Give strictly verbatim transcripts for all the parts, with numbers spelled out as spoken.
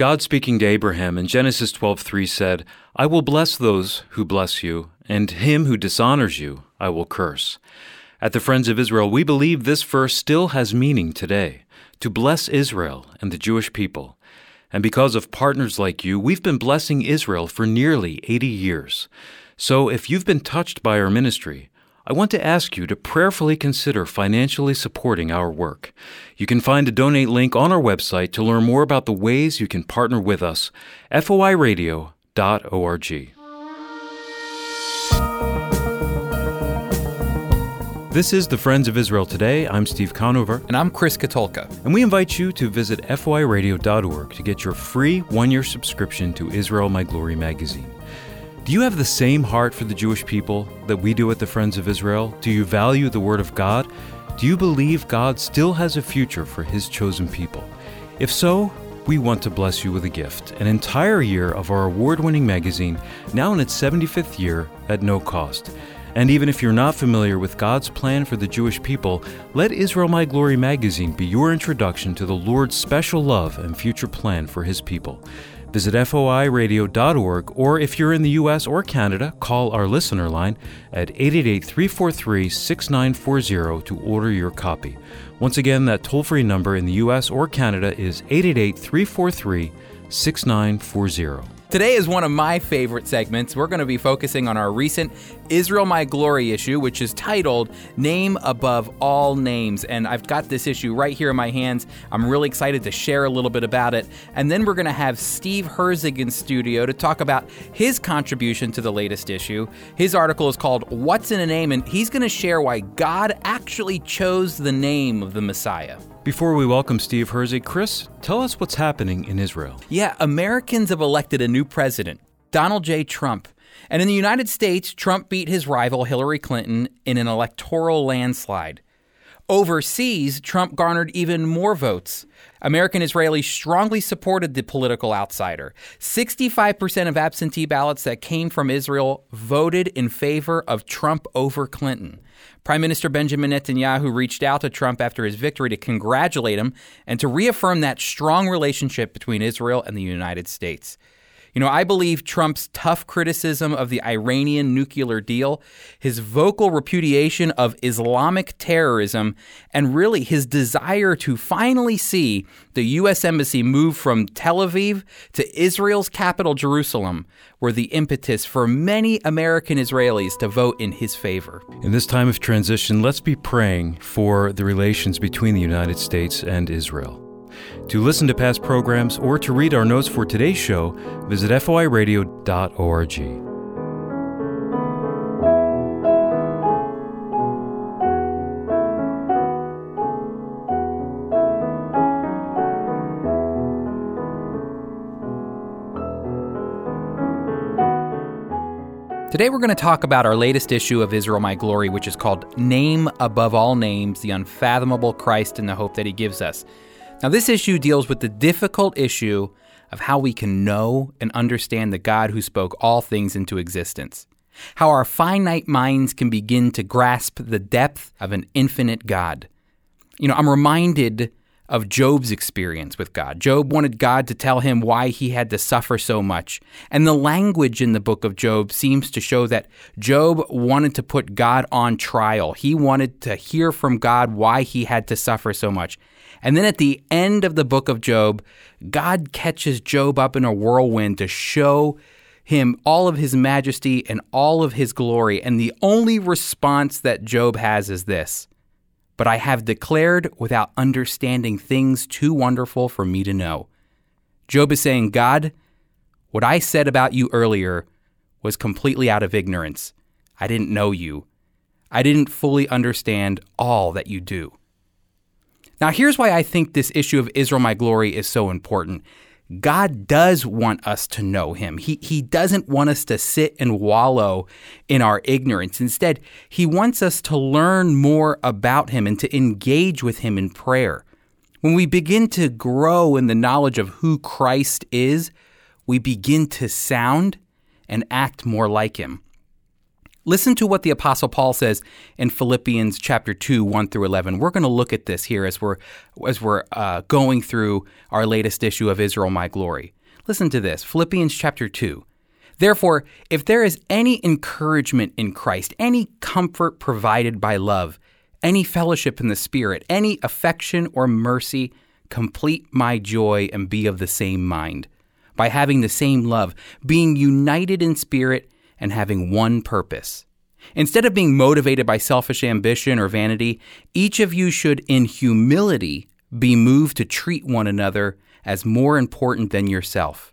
God speaking to Abraham in Genesis twelve three said, "I will bless those who bless you, and him who dishonors you I will curse." At the Friends of Israel, we believe this verse still has meaning today, to bless Israel and the Jewish people. And because of partners like you, we've been blessing Israel for nearly eighty years. So if you've been touched by our ministry, I want to ask you to prayerfully consider financially supporting our work. You can find a donate link on our website to learn more about the ways you can partner with us, foiradio dot org. This is the Friends of Israel Today. I'm Steve Conover. And I'm Chris Katulka. And we invite you to visit foiradio dot org to get your free one-year subscription to Israel My Glory magazine. Do you have the same heart for the Jewish people that we do at the Friends of Israel? Do you value the Word of God? Do you believe God still has a future for His chosen people? If so, we want to bless you with a gift, an entire year of our award-winning magazine, now in its seventy-fifth year, at no cost. And even if you're not familiar with God's plan for the Jewish people, let Israel My Glory magazine be your introduction to the Lord's special love and future plan for His people. Visit foiradio dot org, or if you're in the U S or Canada, call our listener line at eight eight eight, three four three, six nine four zero to order your copy. Once again, that toll-free number in the U S or Canada is eight eight eight, three four three, six nine four zero. Today is one of my favorite segments. We're going to be focusing on our recent Israel My Glory issue, which is titled Name Above All Names. And I've got this issue right here in my hands. I'm really excited to share a little bit about it. And then we're going to have Steve Herzig in studio to talk about his contribution to the latest issue. His article is called What's in a Name? And he's going to share why God actually chose the name of the Messiah. Before we welcome Steve Herzig, Chris, tell us what's happening in Israel. Yeah, Americans have elected a new president, Donald J. Trump. And in the United States, Trump beat his rival Hillary Clinton in an electoral landslide. Overseas, Trump garnered even more votes. American Israelis strongly supported the political outsider. sixty-five percent of absentee ballots that came from Israel voted in favor of Trump over Clinton. Prime Minister Benjamin Netanyahu reached out to Trump after his victory to congratulate him and to reaffirm that strong relationship between Israel and the United States. You know, I believe Trump's tough criticism of the Iranian nuclear deal, his vocal repudiation of Islamic terrorism, and really his desire to finally see the U S embassy move from Tel Aviv to Israel's capital, Jerusalem, were the impetus for many American Israelis to vote in his favor. In this time of transition, let's be praying for the relations between the United States and Israel. To listen to past programs or to read our notes for today's show, visit foiradio dot org. Today we're going to talk about our latest issue of Israel My Glory, which is called Name Above All Names, the Unfathomable Christ and the Hope that He Gives Us. Now, this issue deals with the difficult issue of how we can know and understand the God who spoke all things into existence, how our finite minds can begin to grasp the depth of an infinite God. You know, I'm reminded of Job's experience with God. Job wanted God to tell him why he had to suffer so much. And the language in the book of Job seems to show that Job wanted to put God on trial. He wanted to hear from God why he had to suffer so much. And then at the end of the book of Job, God catches Job up in a whirlwind to show him all of his majesty and all of his glory. And the only response that Job has is this: "But I have declared without understanding things too wonderful for me to know." Job is saying, God, what I said about you earlier was completely out of ignorance. I didn't know you. I didn't fully understand all that you do. Now, here's why I think this issue of Israel My Glory is so important. God does want us to know him. He, he doesn't want us to sit and wallow in our ignorance. Instead, he wants us to learn more about him and to engage with him in prayer. When we begin to grow in the knowledge of who Christ is, we begin to sound and act more like him. Listen to what the Apostle Paul says in Philippians chapter two, one through eleven. We're going to look at this here as we're as we're uh, going through our latest issue of Israel, My Glory. Listen to this, Philippians chapter two. Therefore, if there is any encouragement in Christ, any comfort provided by love, any fellowship in the Spirit, any affection or mercy, complete my joy and be of the same mind, by having the same love, being united in spirit, and having one purpose. Instead of being motivated by selfish ambition or vanity, each of you should, in humility, be moved to treat one another as more important than yourself.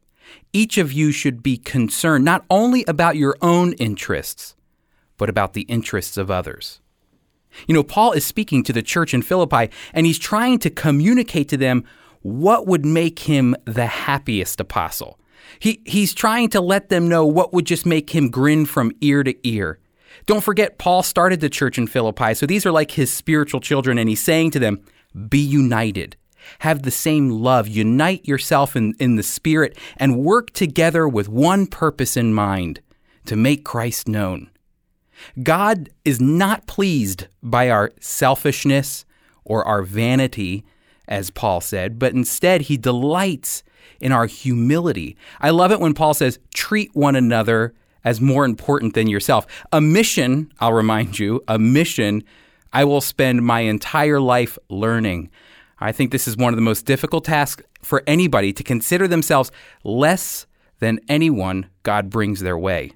Each of you should be concerned not only about your own interests, but about the interests of others. You know, Paul is speaking to the church in Philippi, and he's trying to communicate to them what would make him the happiest apostle. He he's trying to let them know what would just make him grin from ear to ear. Don't forget, Paul started the church in Philippi, so these are like his spiritual children, and he's saying to them, be united, have the same love, unite yourself in, in the Spirit, and work together with one purpose in mind, to make Christ known. God is not pleased by our selfishness or our vanity, as Paul said, but instead he delights in our humility. I love it when Paul says, treat one another as more important than yourself. A mission, I'll remind you, a mission I will spend my entire life learning. I think this is one of the most difficult tasks for anybody, to consider themselves less than anyone God brings their way.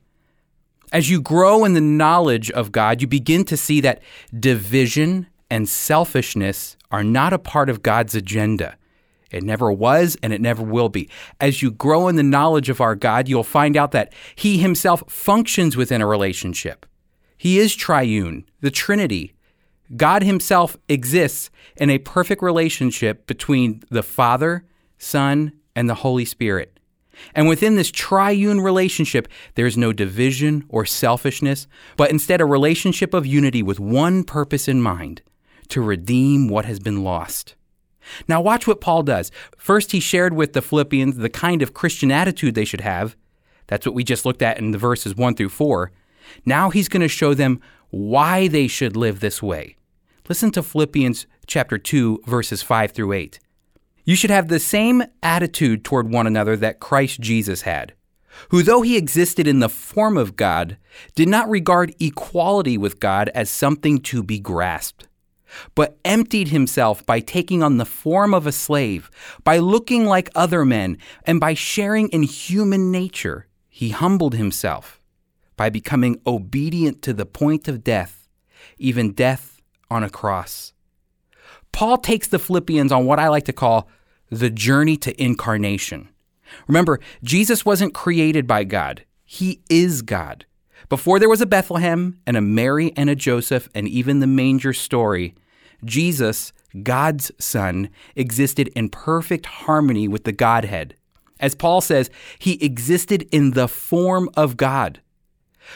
As you grow in the knowledge of God, you begin to see that division and selfishness are not a part of God's agenda. It never was, and it never will be. As you grow in the knowledge of our God, you'll find out that He Himself functions within a relationship. He is triune, the Trinity. God Himself exists in a perfect relationship between the Father, Son, and the Holy Spirit. And within this triune relationship, there is no division or selfishness, but instead a relationship of unity with one purpose in mind, to redeem what has been lost. Now watch what Paul does. First, he shared with the Philippians the kind of Christian attitude they should have. That's what we just looked at in the verses one through four. Now he's going to show them why they should live this way. Listen to Philippians chapter two, verses five through eight. You should have the same attitude toward one another that Christ Jesus had, who, though he existed in the form of God, did not regard equality with God as something to be grasped, but emptied himself by taking on the form of a slave, by looking like other men, and by sharing in human nature. He humbled himself by becoming obedient to the point of death, even death on a cross. Paul takes the Philippians on what I like to call the journey to incarnation. Remember, Jesus wasn't created by God. He is God. Before there was a Bethlehem and a Mary and a Joseph and even the manger story, Jesus, God's Son, existed in perfect harmony with the Godhead. As Paul says, he existed in the form of God.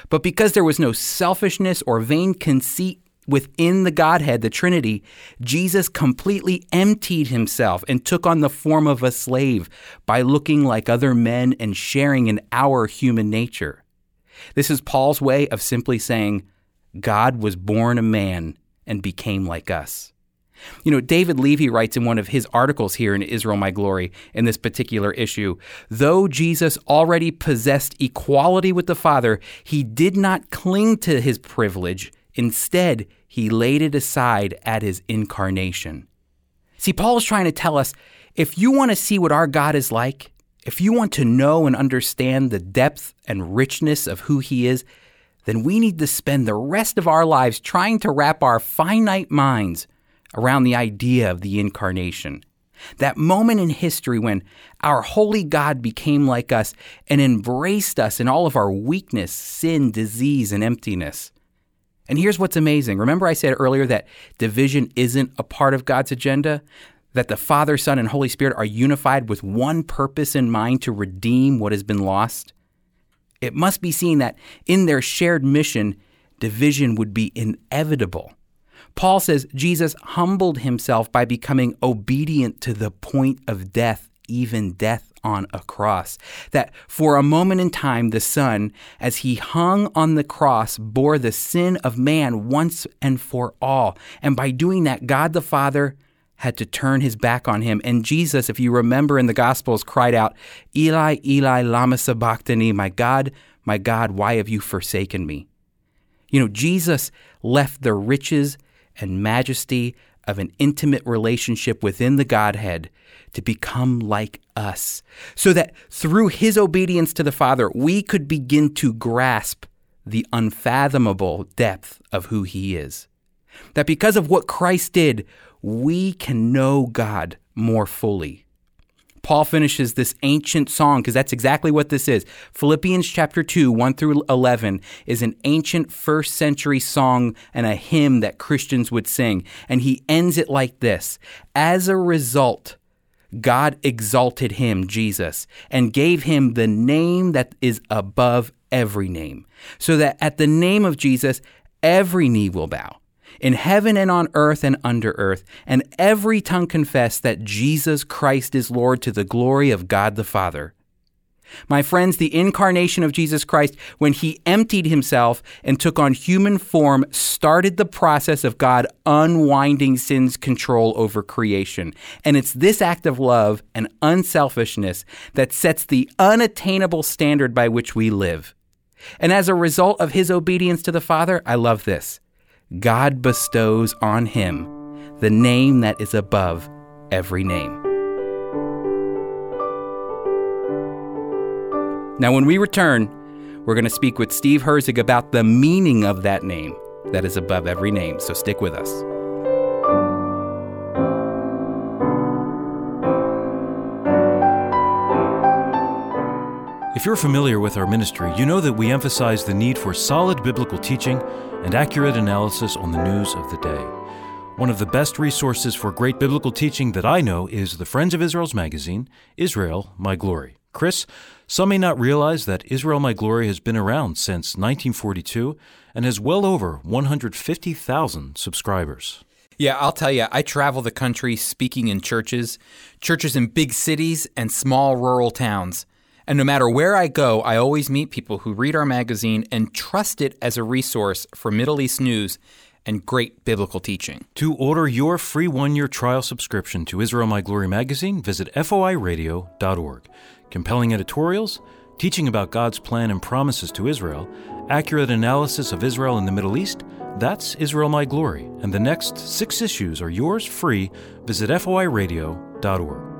But because there was no selfishness or vain conceit within the Godhead, the Trinity, Jesus completely emptied himself and took on the form of a slave by looking like other men and sharing in our human nature. This is Paul's way of simply saying, God was born a man and became like us. You know, David Levy writes in one of his articles here in Israel My Glory in this particular issue, though Jesus already possessed equality with the Father, he did not cling to his privilege. Instead, he laid it aside at his incarnation. See, Paul is trying to tell us, if you want to see what our God is like, if you want to know and understand the depth and richness of who he is, then we need to spend the rest of our lives trying to wrap our finite minds around the idea of the incarnation. That moment in history when our holy God became like us and embraced us in all of our weakness, sin, disease, and emptiness. And here's what's amazing. Remember I said earlier that division isn't a part of God's agenda? That the Father, Son, and Holy Spirit are unified with one purpose in mind, to redeem what has been lost? It must be seen that in their shared mission, division would be inevitable. Paul says Jesus humbled himself by becoming obedient to the point of death, even death on a cross. That for a moment in time, the Son, as he hung on the cross, bore the sin of man once and for all. And by doing that, God the Father had to turn his back on him. And Jesus, if you remember in the Gospels, cried out, Eli, Eli, lama sabachthani, my God, my God, why have you forsaken me? You know, Jesus left the riches and majesty of an intimate relationship within the Godhead to become like us, so that through his obedience to the Father, we could begin to grasp the unfathomable depth of who he is. That because of what Christ did, we can know God more fully. Paul finishes this ancient song, because that's exactly what this is. Philippians chapter two, one through eleven, is an ancient first century song and a hymn that Christians would sing. And he ends it like this. As a result, God exalted him, Jesus, and gave him the name that is above every name, so that at the name of Jesus, every knee will bow, in heaven and on earth and under earth, and every tongue confess that Jesus Christ is Lord, to the glory of God the Father. My friends, the incarnation of Jesus Christ, when he emptied himself and took on human form, started the process of God unwinding sin's control over creation. And it's this act of love and unselfishness that sets the unattainable standard by which we live. And as a result of his obedience to the Father, I love this, God bestows on him the name that is above every name. Now, when we return, we're going to speak with Steve Herzig about the meaning of that name that is above every name. So stick with us. If you're familiar with our ministry, you know that we emphasize the need for solid biblical teaching and accurate analysis on the news of the day. One of the best resources for great biblical teaching that I know is the Friends of Israel's magazine, Israel My Glory. Chris, some may not realize that Israel My Glory has been around since nineteen forty-two and has well over one hundred fifty thousand subscribers. Yeah, I'll tell you, I travel the country speaking in churches, churches in big cities and small rural towns. And no matter where I go, I always meet people who read our magazine and trust it as a resource for Middle East news and great biblical teaching. To order your free one-year trial subscription to Israel My Glory magazine, visit foir radio dot org. Compelling editorials, teaching about God's plan and promises to Israel, accurate analysis of Israel and the Middle East, that's Israel My Glory. And the next six issues are yours free. Visit foir radio dot org.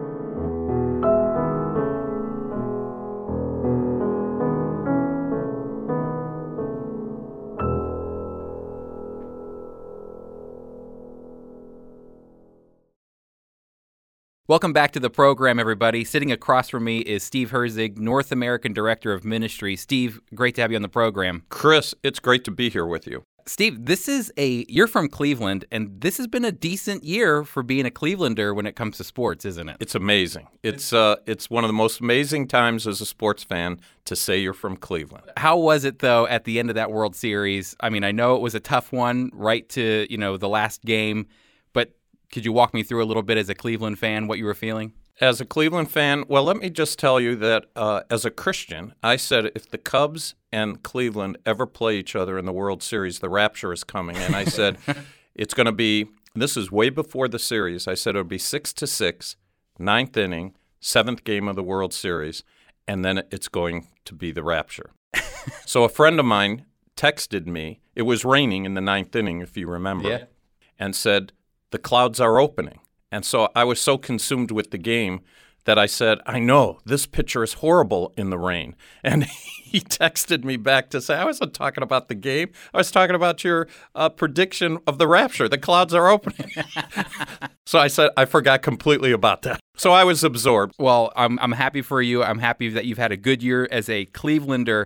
Welcome back to the program, everybody. Sitting across from me is Steve Herzig, North American Director of Ministry. Steve, great to have you on the program. Chris, it's great to be here with you. Steve, this is a, you're from Cleveland, and this has been a decent year for being a Clevelander when it comes to sports, isn't it? It's amazing. It's uh, it's one of the most amazing times as a sports fan to say you're from Cleveland. How was it, though, at the end of that World Series? I mean, I know it was a tough one right to, you know, the last game. Could you walk me through a little bit as a Cleveland fan, what you were feeling? As a Cleveland fan, well, let me just tell you that uh, as a Christian, I said if the Cubs and Cleveland ever play each other in the World Series, the rapture is coming. And I said it's going to be, this is way before the series, I said it would be six to six, ninth inning, seventh game of the World Series, and then it's going to be the rapture. So a friend of mine texted me, it was raining in the ninth inning, if you remember, yeah. and said, the clouds are opening. And so I was so consumed with the game that I said, I know, this pitcher is horrible in the rain. And he texted me back to say, I wasn't talking about the game. I was talking about your uh, prediction of the rapture. The clouds are opening. So I said, I forgot completely about that. So I was absorbed. Well, I'm, I'm happy for you. I'm happy that you've had a good year as a Clevelander.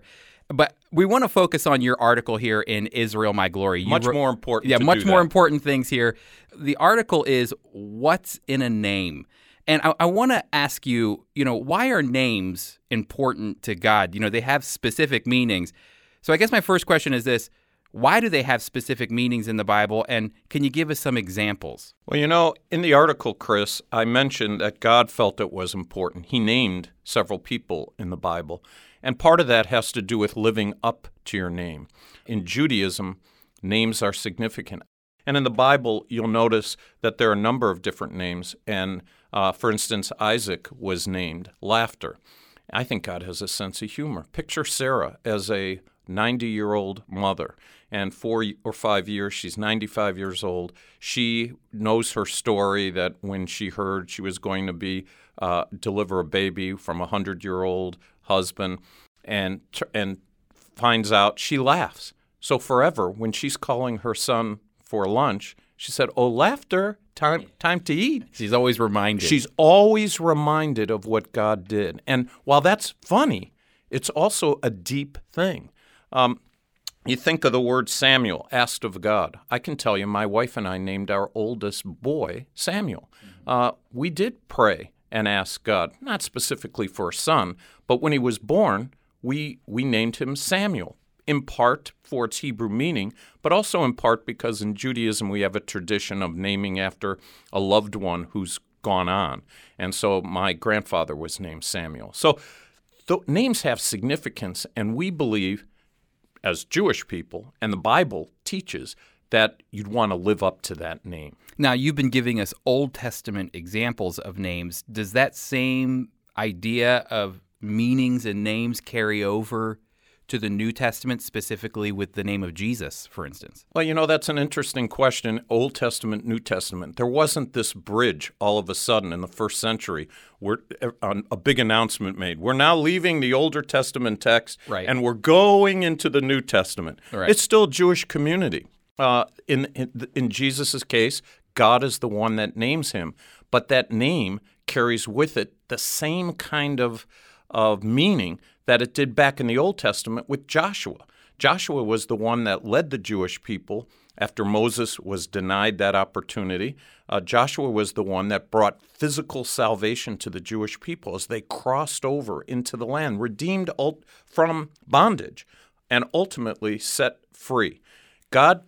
But we want to focus on your article here in Israel, My Glory. You much re- more important. Yeah, to much do more that. important things here. The article is What's in a Name? And I, I want to ask you, you know, why are names important to God? You know, they have specific meanings. So I guess my first question is this. Why do they have specific meanings in the Bible, and can you give us some examples? Well, you know, in the article, Chris, I mentioned that God felt it was important. He named several people in the Bible, and part of that has to do with living up to your name. In Judaism, names are significant. And in the Bible, you'll notice that there are a number of different names, and uh, for instance, Isaac was named Laughter. I think God has a sense of humor. Picture Sarah as a ninety-year-old mother, and four or five years, she's ninety-five years old. She knows her story that when she heard she was going to be uh, deliver a baby from a hundred-year-old husband, and and finds out, she laughs. So forever, when she's calling her son for lunch, she said, "Oh, laughter, time time to eat." She's always reminded. She's always reminded of what God did. And while that's funny, it's also a deep thing. Um, you think of the word Samuel, asked of God. I can tell you, my wife and I named our oldest boy Samuel. Mm-hmm. Uh, we did pray and ask God, not specifically for a son, but when he was born, we we named him Samuel, in part for its Hebrew meaning, but also in part because in Judaism we have a tradition of naming after a loved one who's gone on. And so my grandfather was named Samuel. So the names have significance, and we believe as Jewish people, and the Bible teaches, that you'd want to live up to that name. Now, you've been giving us Old Testament examples of names. Does that same idea of meanings and names carry over to the New Testament, specifically with the name of Jesus, for instance? Well, you know, that's an interesting question, Old Testament, New Testament. There wasn't this bridge all of a sudden in the first century where a big announcement made. We're now leaving the Older Testament text, right, and we're going into the New Testament. Right. It's still Jewish community. Uh, in in, in Jesus' case, God is the one that names him, but that name carries with it the same kind of of meaning that it did back in the Old Testament with Joshua. Joshua was the one that led the Jewish people after Moses was denied that opportunity. Uh, Joshua was the one that brought physical salvation to the Jewish people as they crossed over into the land, redeemed ult- from bondage, and ultimately set free. God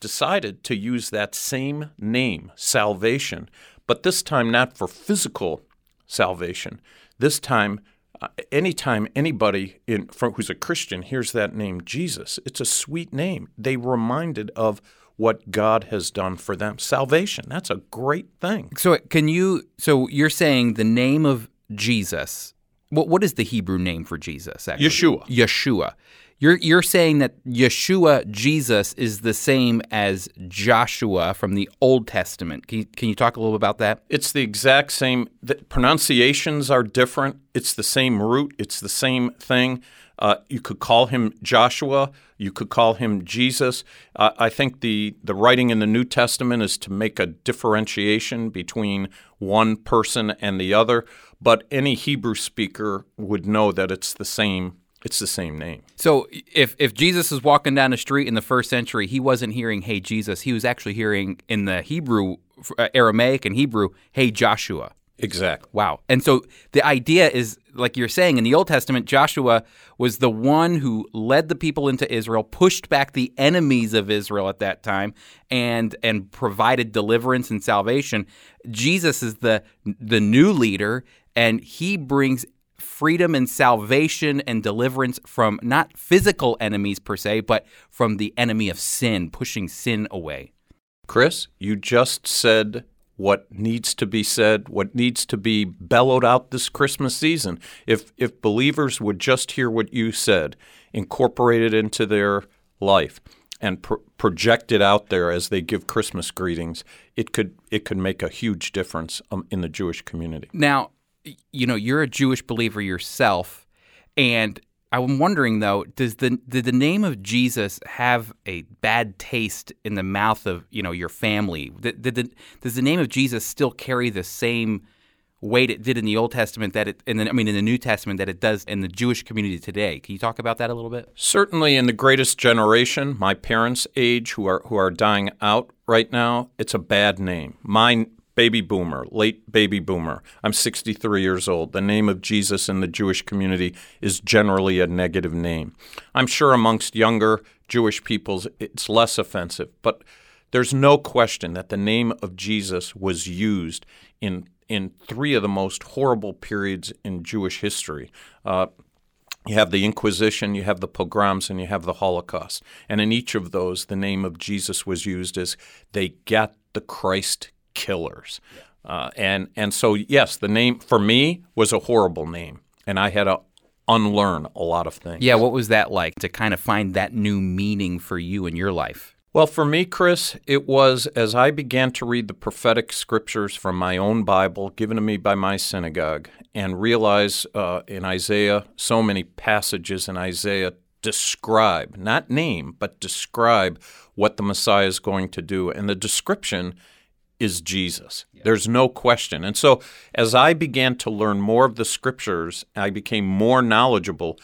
decided to use that same name, salvation, but this time not for physical salvation. This time, Uh, anytime anybody in, from, who's a Christian hears that name, Jesus, it's a sweet name. They reminded of what God has done for them. Salvation, that's a great thing. So can you, so you're saying the name of Jesus, what what is the Hebrew name for Jesus, actually? Yeshua. Yeshua. You're, you're saying that Yeshua, Jesus, is the same as Joshua from the Old Testament. Can you, can you talk a little about that? It's the exact same. The pronunciations are different. It's the same root. It's the same thing. Uh, you could call him Joshua. You could call him Jesus. Uh, I think the, the writing in the New Testament is to make a differentiation between one person and the other, but any Hebrew speaker would know that it's the same It's the same name. So if if Jesus is walking down the street in the first century, he wasn't hearing, "Hey, Jesus." He was actually hearing in the Hebrew, uh, Aramaic and Hebrew, "Hey, Joshua." Exactly. Wow. And so the idea is, like you're saying, in the Old Testament, Joshua was the one who led the people into Israel, pushed back the enemies of Israel at that time, and and provided deliverance and salvation. Jesus is the the new leader, and he brings freedom and salvation and deliverance from not physical enemies per se, but from the enemy of sin, pushing sin away. Chris, you just said what needs to be said, what needs to be bellowed out this Christmas season. If if believers would just hear what you said, incorporate it into their life, and pro- project it out there as they give Christmas greetings, it could it could make a huge difference um, in the Jewish community. Now, you know, you're a Jewish believer yourself, and I'm wondering, though, does the did the name of Jesus have a bad taste in the mouth of, you know, your family? Did, did the, does the name of Jesus still carry the same weight it did in the Old Testament that it, in the, I mean, in the New Testament that it does in the Jewish community today? Can you talk about that a little bit? Certainly, in the greatest generation, my parents' age, who are who are dying out right now, it's a bad name. My baby boomer, late baby boomer. I'm sixty-three years old. The name of Jesus in the Jewish community is generally a negative name. I'm sure amongst younger Jewish peoples it's less offensive, but there's no question that the name of Jesus was used in in three of the most horrible periods in Jewish history. Uh, you have the Inquisition, you have the pogroms, and you have the Holocaust. And in each of those, the name of Jesus was used as they got the Christ killers. Uh, and and so, yes, the name for me was a horrible name, and I had to unlearn a lot of things. Yeah, what was that like to kind of find that new meaning for you in your life? Well, for me, Chris, it was as I began to read the prophetic scriptures from my own Bible given to me by my synagogue and realize uh, in Isaiah, so many passages in Isaiah describe, not name, but describe what the Messiah is going to do. And the description is Jesus. Yeah. There's no question. And so as I began to learn more of the scriptures, I became more knowledgeable.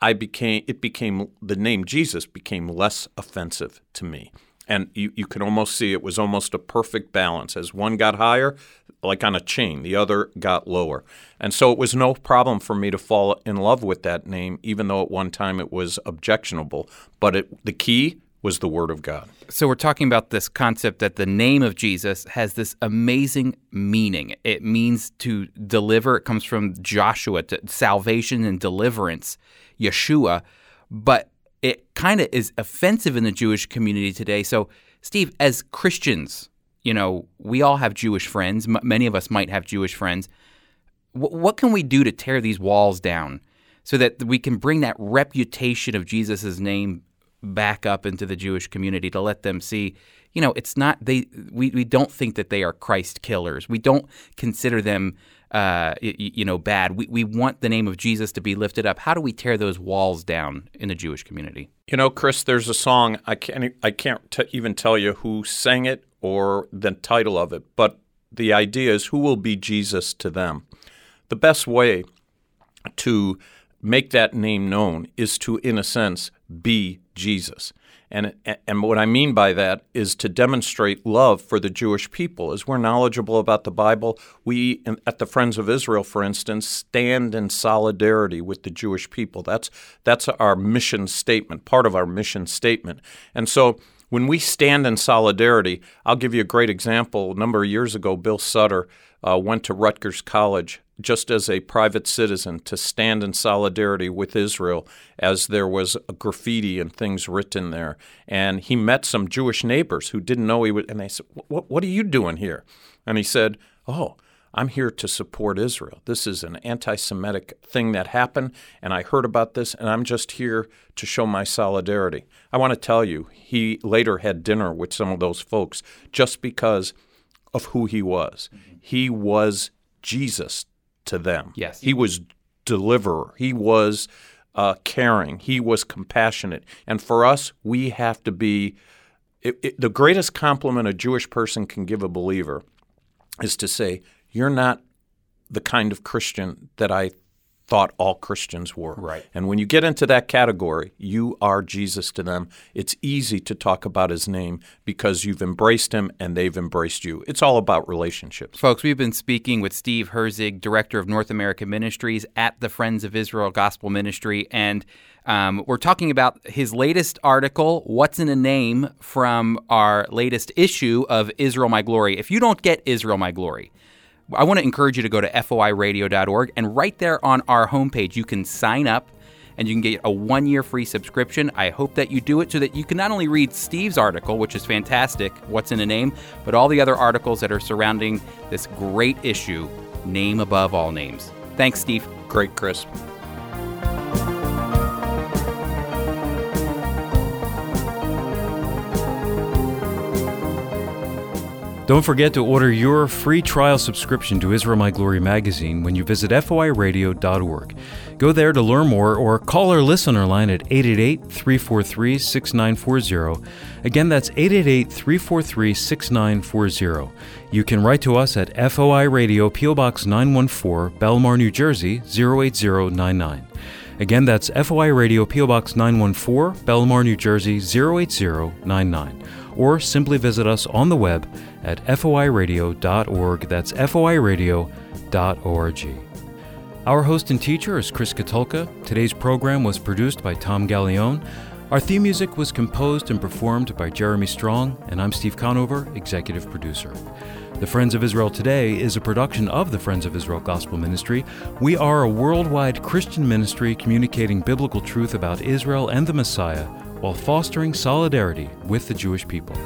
I became, it became, the name Jesus became less offensive to me. And you, you could almost see it was almost a perfect balance. As one got higher, like on a chain, the other got lower. And so it was no problem for me to fall in love with that name, even though at one time it was objectionable. But it, the key was the Word of God. So we're talking about this concept that the name of Jesus has this amazing meaning. It means to deliver. It comes from Joshua, to salvation and deliverance, Yeshua. But it kind of is offensive in the Jewish community today. So, Steve, as Christians, you know, we all have Jewish friends. M- many of us might have Jewish friends. W- what can we do to tear these walls down so that we can bring that reputation of Jesus' name back up into the Jewish community to let them see, you know, it's not, they, we, we don't think that they are Christ killers. We don't consider them, uh, you, you know, bad. We, we want the name of Jesus to be lifted up. How do we tear those walls down in the Jewish community? You know, Chris, there's a song, I can't, I can't t- even tell you who sang it or the title of it, but the idea is who will be Jesus to them? The best way to make that name known is to, in a sense, be Jesus. And and what I mean by that is to demonstrate love for the Jewish people. As we're knowledgeable about the Bible, we at the Friends of Israel, for instance, stand in solidarity with the Jewish people. That's that's our mission statement, part of our mission statement. And so when we stand in solidarity, I'll give you a great example. A number of years ago, Bill Sutter uh, went to Rutgers College just as a private citizen to stand in solidarity with Israel as there was a graffiti and things written there. And he met some Jewish neighbors who didn't know he was, and they said, what, what are you doing here? And he said, oh, I'm here to support Israel. This is an anti-Semitic thing that happened, and I heard about this, and I'm just here to show my solidarity. I want to tell you, he later had dinner with some of those folks just because of who he was. He was Jesus to them. Yes. He was deliverer. He was uh, caring. He was compassionate. And for us, we have to be it, it, the greatest compliment a Jewish person can give a believer is to say, you're not the kind of Christian that I thought all Christians were. Right. And when you get into that category, you are Jesus to them. It's easy to talk about his name because you've embraced him and they've embraced you. It's all about relationships. Folks, we've been speaking with Steve Herzig, Director of North American Ministries at the Friends of Israel Gospel Ministry, and um, we're talking about his latest article, What's in a Name, from our latest issue of Israel My Glory. If you don't get Israel My Glory, I want to encourage you to go to foiradio dot org, and right there on our homepage, you can sign up and you can get a one-year free subscription. I hope that you do it so that you can not only read Steve's article, which is fantastic, What's in a Name, but all the other articles that are surrounding this great issue, Name Above All Names. Thanks, Steve. Great, Chris. Don't forget to order your free trial subscription to Israel My Glory magazine when you visit foiradio dot org. Go there to learn more or call our listener line at eight eight eight, three four three, six nine four zero. Again, that's eight eight eight, three four three, six nine four zero. You can write to us at F O I Radio, P O. Box nine one four, Belmar, New Jersey, zero eight zero nine nine. Again, that's F O I Radio, P O. Box nine one four, Belmar, New Jersey, zero eight zero nine nine. Or simply visit us on the web at f o i radio dot org. That's f o i radio dot org. Our host and teacher is Chris Katulka. Today's program was produced by Tom Gallione. Our theme music was composed and performed by Jeremy Strong, and I'm Steve Conover, executive producer. The Friends of Israel Today is a production of the Friends of Israel Gospel Ministry. We are a worldwide Christian ministry communicating biblical truth about Israel and the Messiah while fostering solidarity with the Jewish people.